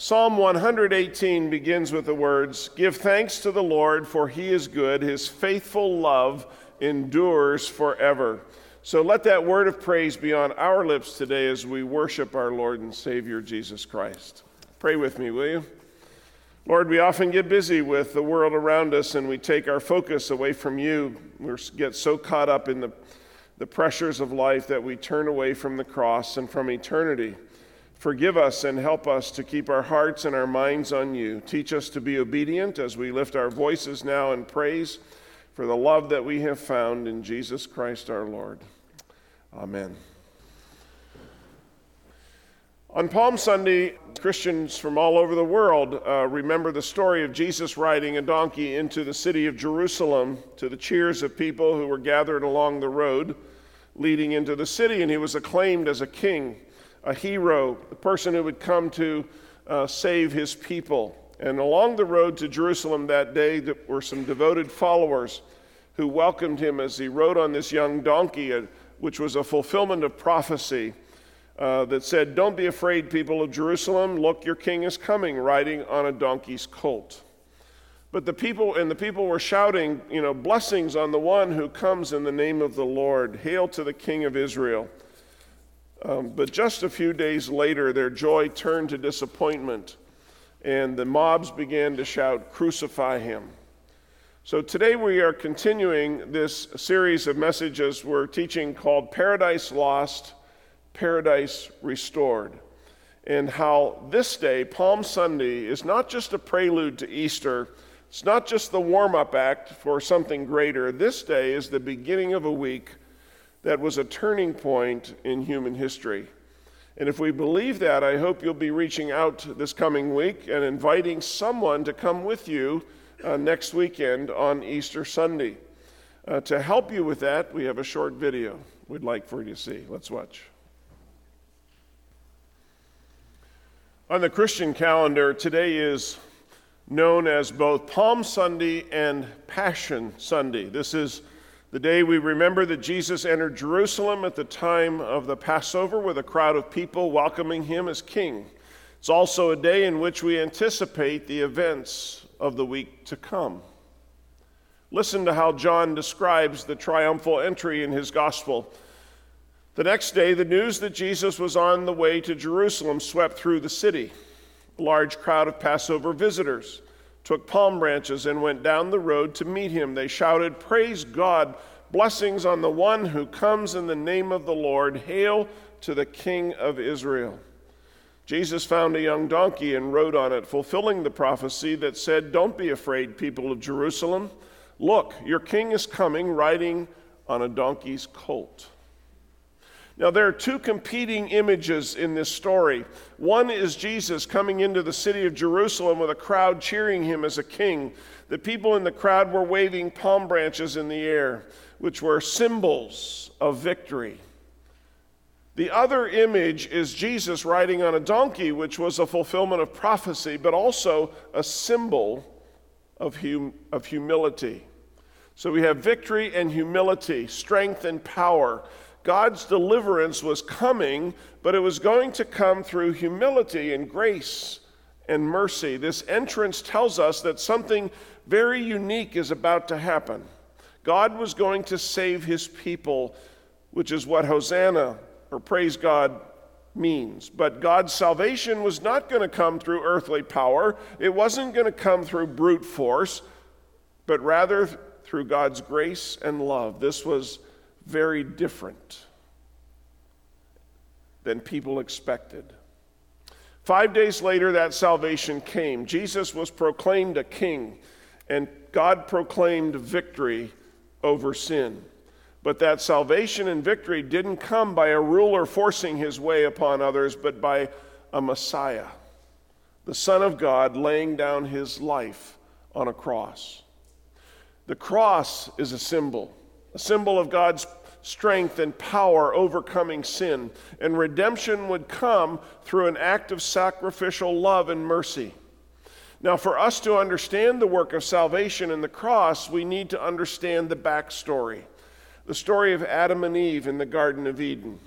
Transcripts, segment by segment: Psalm 118 begins with the words, "Give thanks to the Lord, for he is good. His faithful love endures forever." So let that word of praise be on our lips today as we worship our Lord and Savior, Jesus Christ. Pray with me, will you? Lord, we often get busy with the world around us and we take our focus away from you. We get so caught up in the pressures of life that we turn away from the cross and from eternity. Forgive us and help us to keep our hearts and our minds on you. Teach us to be obedient as we lift our voices now in praise for the love that we have found in Jesus Christ our Lord. Amen. On Palm Sunday, Christians from all over the world remember the story of Jesus riding a donkey into the city of Jerusalem to the cheers of people who were gathered along the road leading into the city, and he was acclaimed as a king, a hero, the person who would come to save his people. And along the road to Jerusalem that day, there were some devoted followers who welcomed him as he rode on this young donkey, which was a fulfillment of prophecy that said, "Don't be afraid, people of Jerusalem. Look, your king is coming, riding on a donkey's colt." But the people were shouting, "Blessings on the one who comes in the name of the Lord. Hail to the King of Israel." But just a few days later, their joy turned to disappointment, and the mobs began to shout, "Crucify him." So today we are continuing this series of messages we're teaching called Paradise Lost, Paradise Restored, and how this day, Palm Sunday, is not just a prelude to Easter. It's not just the warm-up act for something greater. This day is the beginning of a week that was a turning point in human history. And if we believe that, I hope you'll be reaching out this coming week and inviting someone to come with you next weekend on Easter Sunday. To help you with that, we have a short video we'd like for you to see. Let's watch. On the Christian calendar, today is known as both Palm Sunday and Passion Sunday. This is the day we remember that Jesus entered Jerusalem at the time of the Passover with a crowd of people welcoming him as king. It's also a day in which we anticipate the events of the week to come. Listen to how John describes the triumphal entry in his gospel. The next day, the news that Jesus was on the way to Jerusalem swept through the city. A large crowd of Passover visitors took palm branches and went down the road to meet him. They shouted, "Praise God, blessings on the one who comes in the name of the Lord. Hail to the King of Israel." Jesus found a young donkey and rode on it, fulfilling the prophecy that said, "Don't be afraid, people of Jerusalem. Look, your king is coming, riding on a donkey's colt." Now, there are two competing images in this story. One is Jesus coming into the city of Jerusalem with a crowd cheering him as a king. The people in the crowd were waving palm branches in the air, which were symbols of victory. The other image is Jesus riding on a donkey, which was a fulfillment of prophecy, but also a symbol of humility. So we have victory and humility, strength and power. God's deliverance was coming, but it was going to come through humility and grace and mercy. This entrance tells us that something very unique is about to happen. God was going to save his people, which is what Hosanna, or praise God, means. But God's salvation was not going to come through earthly power. It wasn't going to come through brute force, but rather through God's grace and love. This was very different than people expected. 5 days later, that salvation came. Jesus was proclaimed a king, and God proclaimed victory over sin. But that salvation and victory didn't come by a ruler forcing his way upon others, but by a Messiah, the Son of God, laying down his life on a cross. The cross is a symbol of God's strength and power overcoming sin, and redemption would come through an act of sacrificial love and mercy. Now, for us to understand the work of salvation and the cross, we need to understand the backstory, the story of Adam and Eve in the Garden of Eden.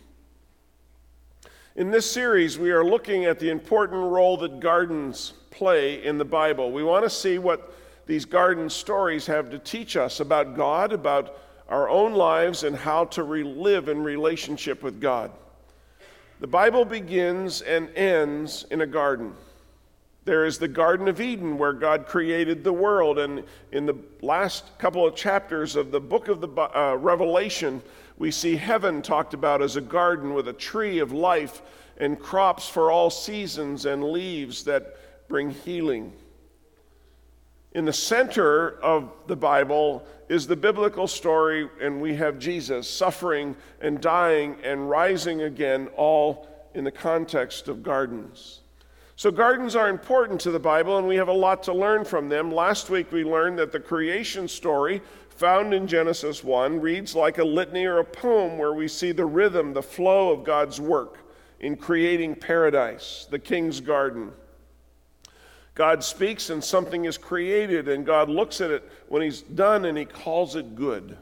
In this series, we are looking at the important role that gardens play in the Bible. We want to see what these garden stories have to teach us about God, about our own lives, and how to live in relationship with God. The Bible begins and ends in a garden. There is the Garden of Eden where God created the world, and in the last couple of chapters of the book of the Revelation, we see heaven talked about as a garden with a tree of life and crops for all seasons and leaves that bring healing. In the center of the Bible is the biblical story, and we have Jesus suffering and dying and rising again, all in the context of gardens. So gardens are important to the Bible, and we have a lot to learn from them. Last week we learned that the creation story found in Genesis 1 reads like a litany or a poem where we see the rhythm, the flow of God's work in creating paradise, the king's garden. God speaks and something is created, and God looks at it when he's done and he calls it good.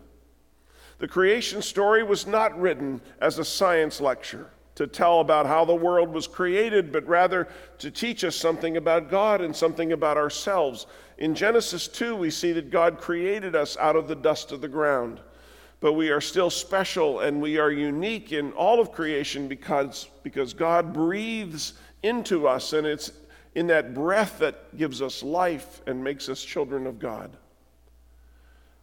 The creation story was not written as a science lecture to tell about how the world was created, but rather to teach us something about God and something about ourselves. In Genesis 2, we see that God created us out of the dust of the ground, but we are still special and we are unique in all of creation because God breathes into us, and it's in that breath that gives us life and makes us children of God.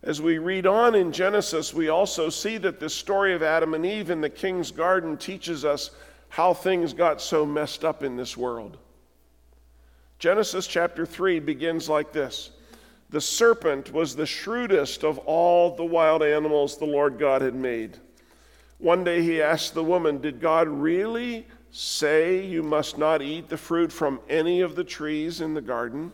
As we read on in Genesis, we also see that this story of Adam and Eve in the king's garden teaches us how things got so messed up in this world. Genesis chapter 3 begins like this. The serpent was the shrewdest of all the wild animals the Lord God had made. One day he asked the woman, "Did God really say you must not eat the fruit from any of the trees in the garden?"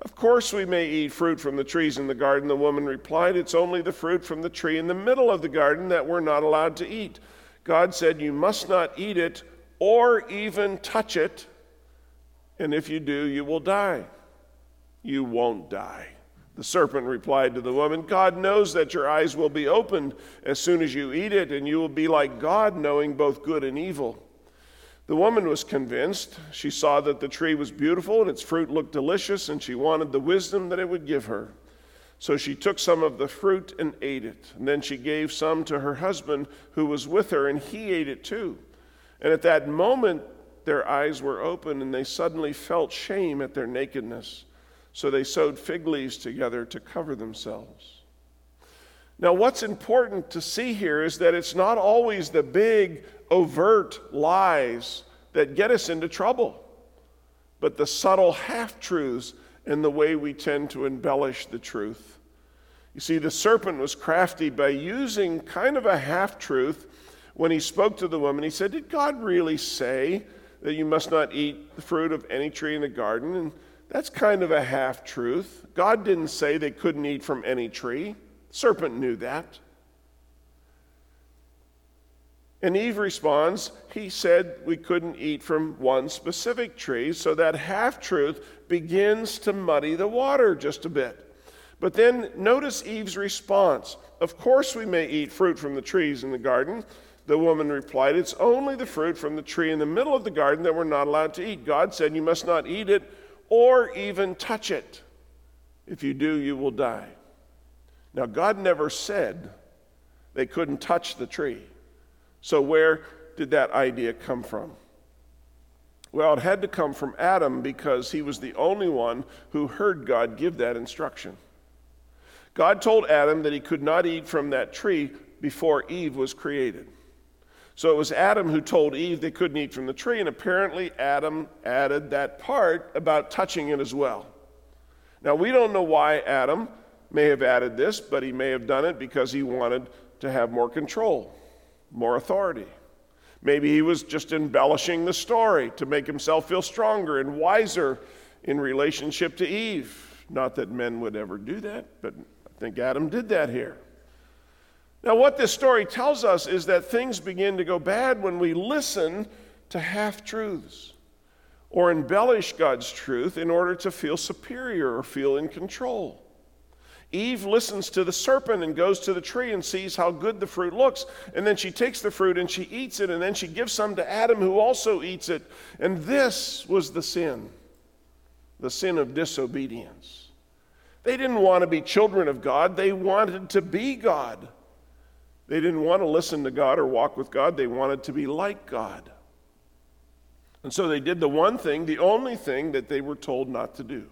"Of course we may eat fruit from the trees in the garden," the woman replied. "It's only the fruit from the tree in the middle of the garden that we're not allowed to eat. God said you must not eat it or even touch it, and if you do, you will die." "You won't die," the serpent replied to the woman. "God knows that your eyes will be opened as soon as you eat it, and you will be like God, knowing both good and evil." The woman was convinced. She saw that the tree was beautiful and its fruit looked delicious, and she wanted the wisdom that it would give her. So she took some of the fruit and ate it. And then she gave some to her husband who was with her, and he ate it too. And at that moment, their eyes were opened, and they suddenly felt shame at their nakedness. So they sewed fig leaves together to cover themselves. Now, what's important to see here is that it's not always the big, overt lies that get us into trouble, but the subtle half-truths and the way we tend to embellish the truth. You see, the serpent was crafty by using kind of a half-truth when he spoke to the woman. He said, "Did God really say that you must not eat the fruit of any tree in the garden?" And that's kind of a half-truth. God didn't say they couldn't eat from any tree. The serpent knew that. And Eve responds, "He said we couldn't eat from one specific tree," so that half-truth begins to muddy the water just a bit. But then notice Eve's response. "Of course we may eat fruit from the trees in the garden," the woman replied. "It's only the fruit from the tree in the middle of the garden that we're not allowed to eat. God said you must not eat it or even touch it. If you do, you will die." Now, God never said they couldn't touch the tree. So where did that idea come from? Well, it had to come from Adam because he was the only one who heard God give that instruction. God told Adam that he could not eat from that tree before Eve was created. So it was Adam who told Eve they couldn't eat from the tree, and apparently Adam added that part about touching it as well. Now, we don't know why Adam may have added this, but he may have done it because he wanted to have more control, more authority. Maybe he was just embellishing the story to make himself feel stronger and wiser in relationship to Eve. Not that men would ever do that, but I think Adam did that here. Now, what this story tells us is that things begin to go bad when we listen to half-truths or embellish God's truth in order to feel superior or feel in control. Eve listens to the serpent and goes to the tree and sees how good the fruit looks. And then she takes the fruit and she eats it. And then she gives some to Adam, who also eats it. And this was the sin of disobedience. They didn't want to be children of God. They wanted to be God. They didn't want to listen to God or walk with God. They wanted to be like God. And so they did the one thing, the only thing that they were told not to do.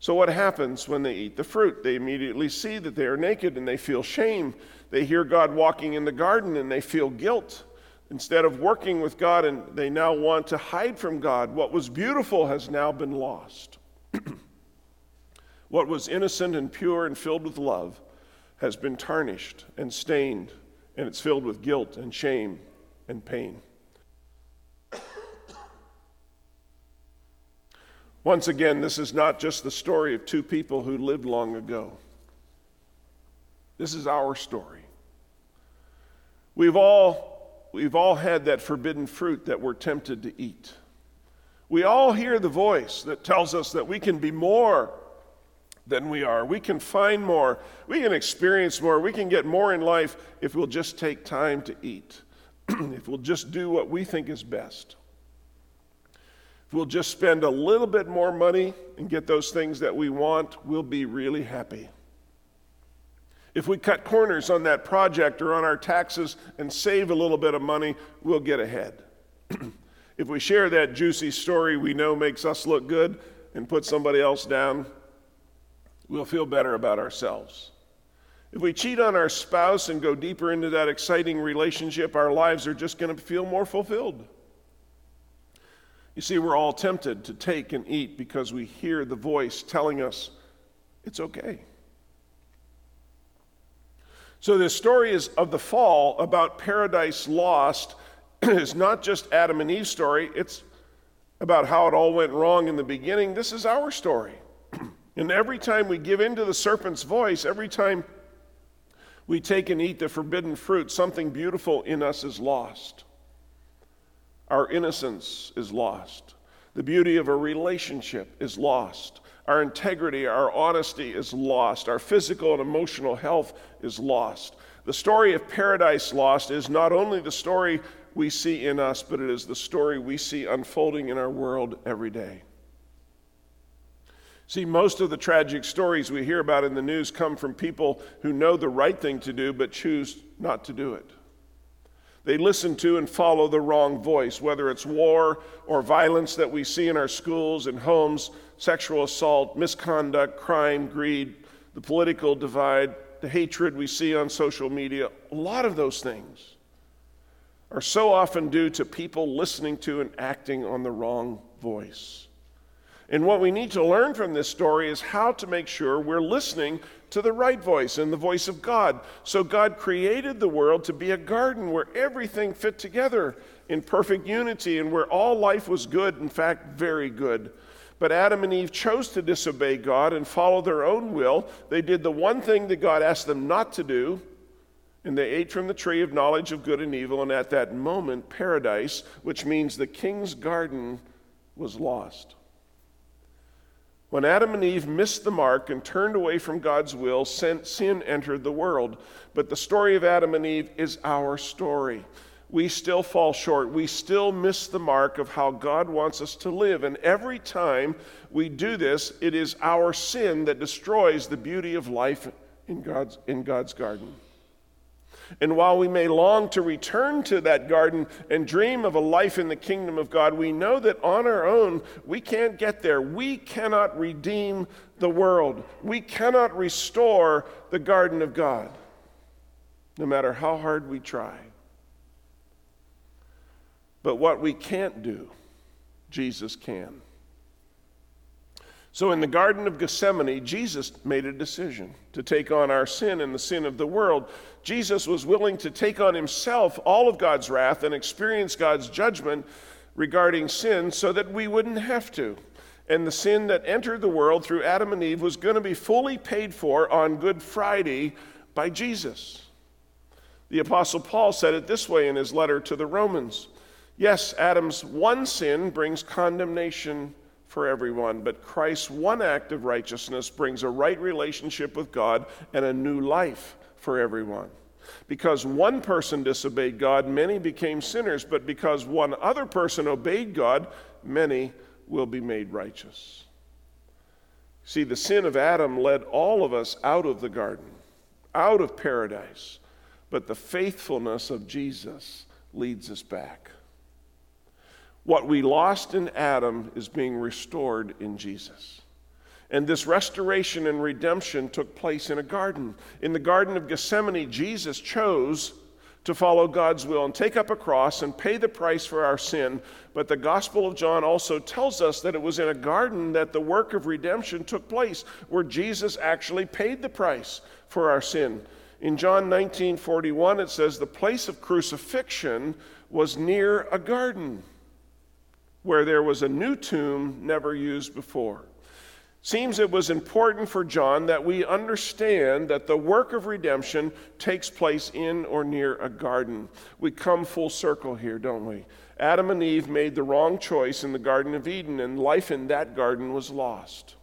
So what happens when they eat the fruit? They immediately see that they are naked and they feel shame. They hear God walking in the garden and they feel guilt. Instead of working with God, and they now want to hide from God. What was beautiful has now been lost. What was innocent and pure and filled with love has been tarnished and stained, and it's filled with guilt and shame and pain. Once again, this is not just the story of two people who lived long ago. This is our story. We've all had that forbidden fruit that we're tempted to eat. We all hear the voice that tells us that we can be more than we are. We can find more. We can experience more. We can get more in life if we'll just take time to eat. If we'll just do what we think is best. If we'll just spend a little bit more money and get those things that we want, we'll be really happy. If we cut corners on that project or on our taxes and save a little bit of money, we'll get ahead. If we share that juicy story we know makes us look good and put somebody else down, we'll feel better about ourselves. If we cheat on our spouse and go deeper into that exciting relationship, our lives are just going to feel more fulfilled. You see, we're all tempted to take and eat because we hear the voice telling us it's okay. So this story is of the fall about paradise lost. It's not just Adam and Eve's story. It's about how it all went wrong in the beginning. This is our story. And every time we give in to the serpent's voice, every time we take and eat the forbidden fruit, something beautiful in us is lost. Our innocence is lost. The beauty of a relationship is lost. Our integrity, our honesty is lost. Our physical and emotional health is lost. The story of Paradise Lost is not only the story we see in us, but it is the story we see unfolding in our world every day. See, most of the tragic stories we hear about in the news come from people who know the right thing to do but choose not to do it. They listen to and follow the wrong voice, whether it's war or violence that we see in our schools and homes, sexual assault, misconduct, crime, greed, the political divide, the hatred we see on social media. A lot of those things are so often due to people listening to and acting on the wrong voice. And what we need to learn from this story is how to make sure we're listening to the right voice and the voice of God. So God created the world to be a garden where everything fit together in perfect unity and where all life was good, in fact, very good. But Adam and Eve chose to disobey God and follow their own will. They did the one thing that God asked them not to do, and they ate from the tree of knowledge of good and evil, and at that moment, paradise, which means the king's garden, was lost. When Adam and Eve missed the mark and turned away from God's will, sin entered the world. But the story of Adam and Eve is our story. We still fall short. We still miss the mark of how God wants us to live. And every time we do this, it is our sin that destroys the beauty of life in God's garden. And while we may long to return to that garden and dream of a life in the kingdom of God, we know that on our own, we can't get there. We cannot redeem the world. We cannot restore the garden of God, no matter how hard we try. But what we can't do, Jesus can. So in the Garden of Gethsemane, Jesus made a decision to take on our sin and the sin of the world. Jesus was willing to take on himself all of God's wrath and experience God's judgment regarding sin so that we wouldn't have to. And the sin that entered the world through Adam and Eve was going to be fully paid for on Good Friday by Jesus. The Apostle Paul said it this way in his letter to the Romans. Yes, Adam's one sin brings condemnation for everyone, but Christ's one act of righteousness brings a right relationship with God and a new life for everyone. Because one person disobeyed God, many became sinners, but because one other person obeyed God, many will be made righteous. See, the sin of Adam led all of us out of the garden, out of paradise, but the faithfulness of Jesus leads us back. What we lost in Adam is being restored in Jesus. And this restoration and redemption took place in a garden. In the Garden of Gethsemane, Jesus chose to follow God's will and take up a cross and pay the price for our sin. But the Gospel of John also tells us that it was in a garden that the work of redemption took place, where Jesus actually paid the price for our sin. In John 19:41, it says, "The place of crucifixion was near a garden, where there was a new tomb never used before." Seems it was important for John that we understand that the work of redemption takes place in or near a garden. We come full circle here, don't we? Adam and Eve made the wrong choice in the Garden of Eden, and life in that garden was lost.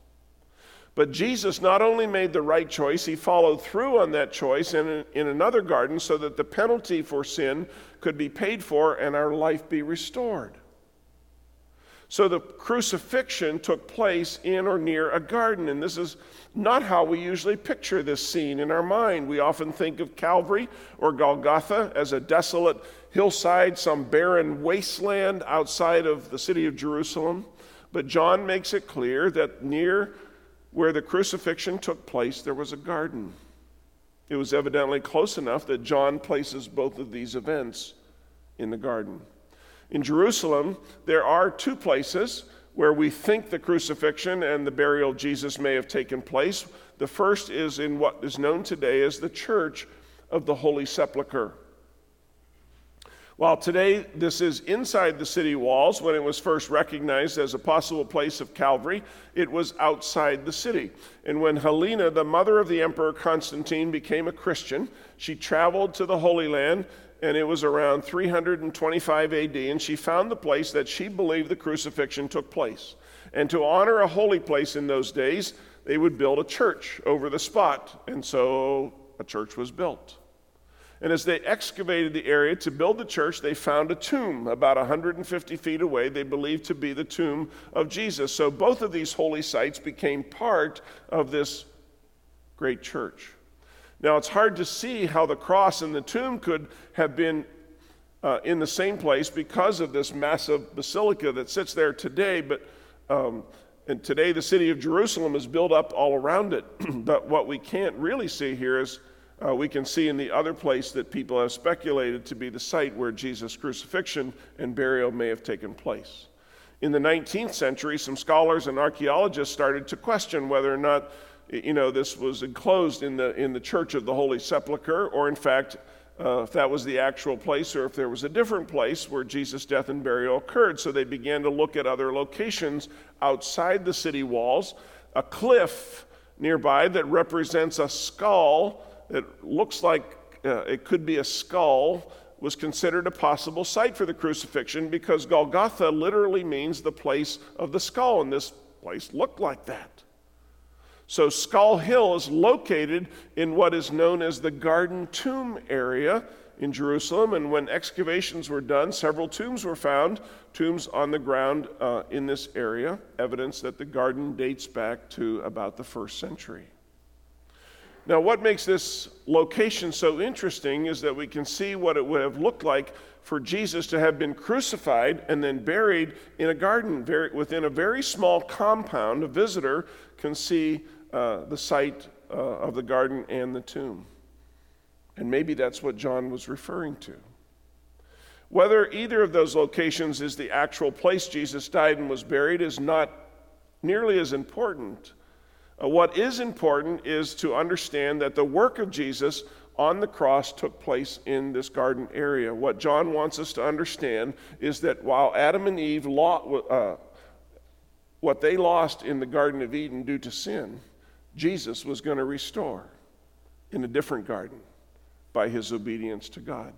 But Jesus not only made the right choice, he followed through on that choice in another garden so that the penalty for sin could be paid for and our life be restored. So the crucifixion took place in or near a garden, and this is not how we usually picture this scene in our mind. We often think of Calvary or Golgotha as a desolate hillside, some barren wasteland outside of the city of Jerusalem. But John makes it clear that near where the crucifixion took place, there was a garden. It was evidently close enough that John places both of these events in the garden. In Jerusalem, there are two places where we think the crucifixion and the burial of Jesus may have taken place. The first is in what is known today as the Church of the Holy Sepulchre. While today this is inside the city walls, when it was first recognized as a possible place of Calvary, it was outside the city. And when Helena, the mother of the Emperor Constantine, became a Christian, she traveled to the Holy Land, and it was around 325 AD, and she found the place that she believed the crucifixion took place. And to honor a holy place in those days, they would build a church over the spot, and so a church was built. And as they excavated the area to build the church, they found a tomb about 150 feet away they believed to be the tomb of Jesus. So both of these holy sites became part of this great church. Now, it's hard to see how the cross and the tomb could have been in the same place because of this massive basilica that sits there today. But and today the city of Jerusalem is built up all around it. But what we can't really see here is we can see in the other place that people have speculated to be the site where Jesus' crucifixion and burial may have taken place. In the 19th century, some scholars and archaeologists started to question whether or not this was enclosed in the Church of the Holy Sepulchre, or in fact, if that was the actual place, or if there was a different place where Jesus' death and burial occurred. So they began to look at other locations outside the city walls. A cliff nearby that represents a skull, that looks like it could be a skull, was considered a possible site for the crucifixion, because Golgotha literally means the place of the skull, and this place looked like that. So Skull Hill is located in what is known as the Garden Tomb area in Jerusalem, and when excavations were done, several tombs were found, tombs on the ground in this area, evidence that the garden dates back to about the 1st century. Now, what makes this location so interesting is that we can see what it would have looked like for Jesus to have been crucified and then buried in a garden. Within a very small compound, a visitor can see the site of the garden and the tomb. And maybe that's what John was referring to. Whether either of those locations is the actual place Jesus died and was buried is not nearly as important. What is important is to understand that the work of Jesus on the cross took place in this garden area. What John wants us to understand is that while Adam and Eve what they lost in the Garden of Eden due to sin, Jesus was going to restore in a different garden by his obedience to God.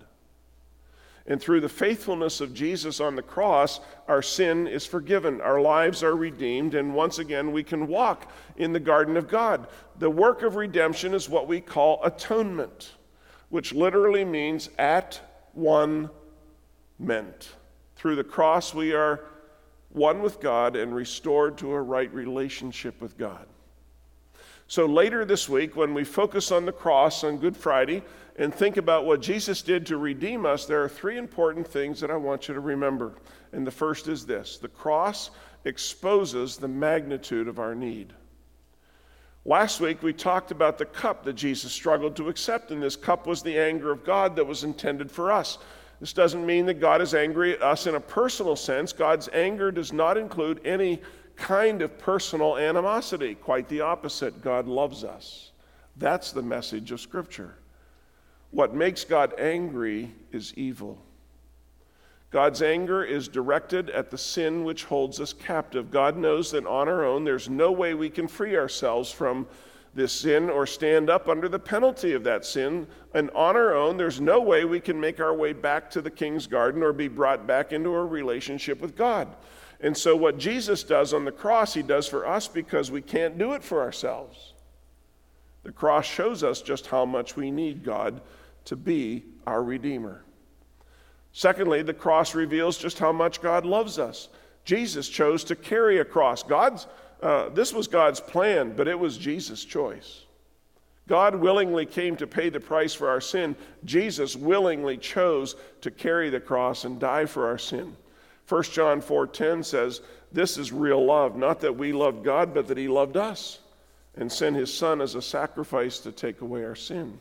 And through the faithfulness of Jesus on the cross, our sin is forgiven, our lives are redeemed, and once again we can walk in the garden of God. The work of redemption is what we call atonement, which literally means at one ment. Through the cross we are one with God and restored to a right relationship with God. So later this week, when we focus on the cross on Good Friday and think about what Jesus did to redeem us, there are three important things that I want you to remember. And the first is this: the cross exposes the magnitude of our need. Last week, we talked about the cup that Jesus struggled to accept, and this cup was the anger of God that was intended for us. This doesn't mean that God is angry at us in a personal sense. God's anger does not include any kind of personal animosity. Quite the opposite. God loves us. That's the message of Scripture. What makes God angry is evil. God's anger is directed at the sin which holds us captive. God knows that on our own there's no way we can free ourselves from this sin or stand up under the penalty of that sin. And on our own, there's no way we can make our way back to the King's garden or be brought back into a relationship with God. And so what Jesus does on the cross, he does for us because we can't do it for ourselves. The cross shows us just how much we need God to be our Redeemer. Secondly, the cross reveals just how much God loves us. Jesus chose to carry a cross. This was God's plan, but it was Jesus' choice. God willingly came to pay the price for our sin. Jesus willingly chose to carry the cross and die for our sin. 1 John 4:10 says, "This is real love, not that we loved God, but that he loved us and sent his Son as a sacrifice to take away our sin."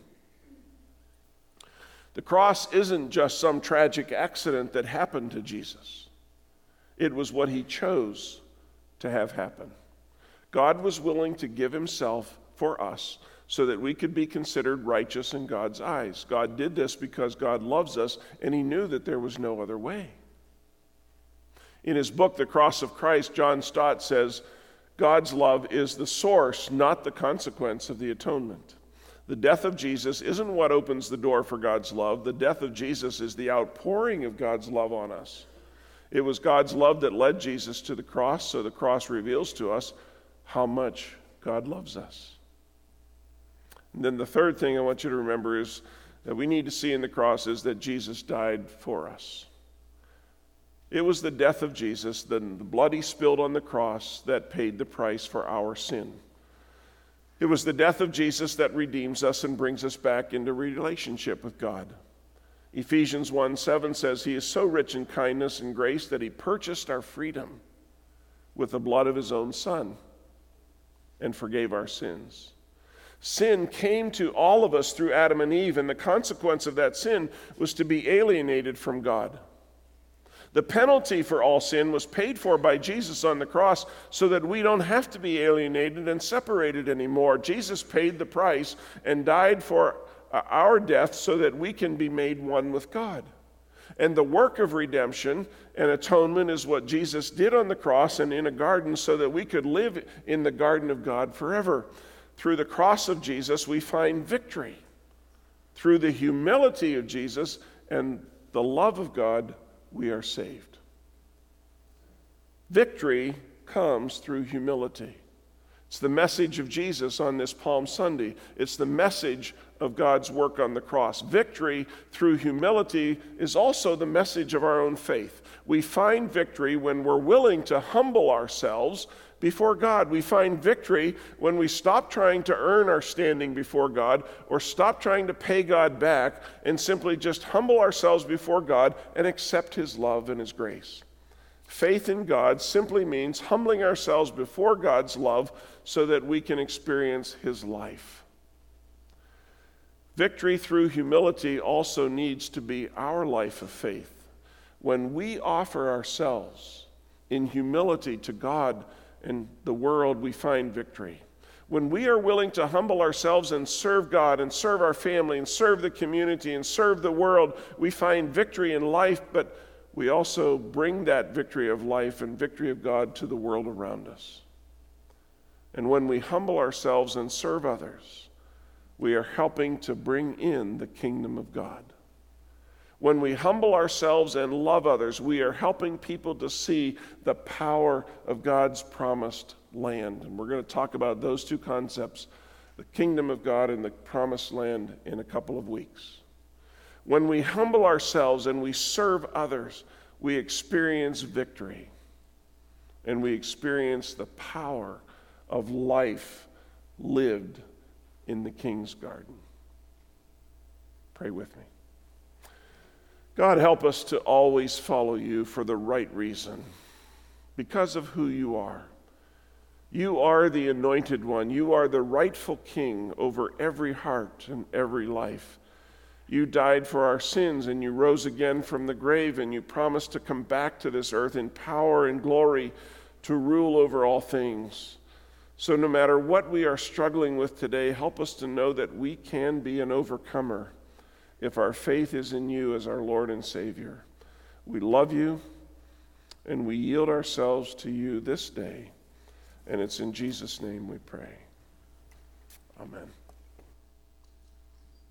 The cross isn't just some tragic accident that happened to Jesus. It was what he chose to have happen. God was willing to give himself for us so that we could be considered righteous in God's eyes. God did this because God loves us, and he knew that there was no other way. In his book, The Cross of Christ, John Stott says, God's love is the source, not the consequence of the atonement. The death of Jesus isn't what opens the door for God's love. The death of Jesus is the outpouring of God's love on us. It was God's love that led Jesus to the cross, so the cross reveals to us how much God loves us. And then the third thing I want you to remember is that we need to see in the cross is that Jesus died for us. It was the death of Jesus, the blood he spilled on the cross, that paid the price for our sin. It was the death of Jesus that redeems us and brings us back into relationship with God. Ephesians 1:7 says, "He is so rich in kindness and grace that he purchased our freedom with the blood of his own Son and forgave our sins." Sin came to all of us through Adam and Eve, and the consequence of that sin was to be alienated from God. The penalty for all sin was paid for by Jesus on the cross so that we don't have to be alienated and separated anymore. Jesus paid the price and died for our death so that we can be made one with God. And the work of redemption and atonement is what Jesus did on the cross and in a garden so that we could live in the garden of God forever. Through the cross of Jesus, we find victory. Through the humility of Jesus and the love of God, we are saved. Victory comes through humility. It's the message of Jesus on this Palm Sunday. It's the message of God's work on the cross. Victory through humility is also the message of our own faith. We find victory when we're willing to humble ourselves before God. We find victory when we stop trying to earn our standing before God or stop trying to pay God back and simply just humble ourselves before God and accept his love and his grace. Faith in God simply means humbling ourselves before God's love so that we can experience his life. Victory through humility also needs to be our life of faith. When we offer ourselves in humility to God and the world, we find victory. When we are willing to humble ourselves and serve God and serve our family and serve the community and serve the world, we find victory in life, but we also bring that victory of life and victory of God to the world around us. And when we humble ourselves and serve others, we are helping to bring in the kingdom of God. When we humble ourselves and love others, we are helping people to see the power of God's promised land. And we're going to talk about those two concepts, the kingdom of God and the promised land, in a couple of weeks. When we humble ourselves and we serve others, we experience victory. And we experience the power of life lived in the King's garden. Pray with me. God, help us to always follow you for the right reason, because of who you are. You are the anointed one. You are the rightful king over every heart and every life. You died for our sins, and you rose again from the grave, and you promised to come back to this earth in power and glory to rule over all things. So no matter what we are struggling with today, help us to know that we can be an overcomer if our faith is in you as our Lord and Savior. We love you, and we yield ourselves to you this day. And it's in Jesus' name we pray. Amen.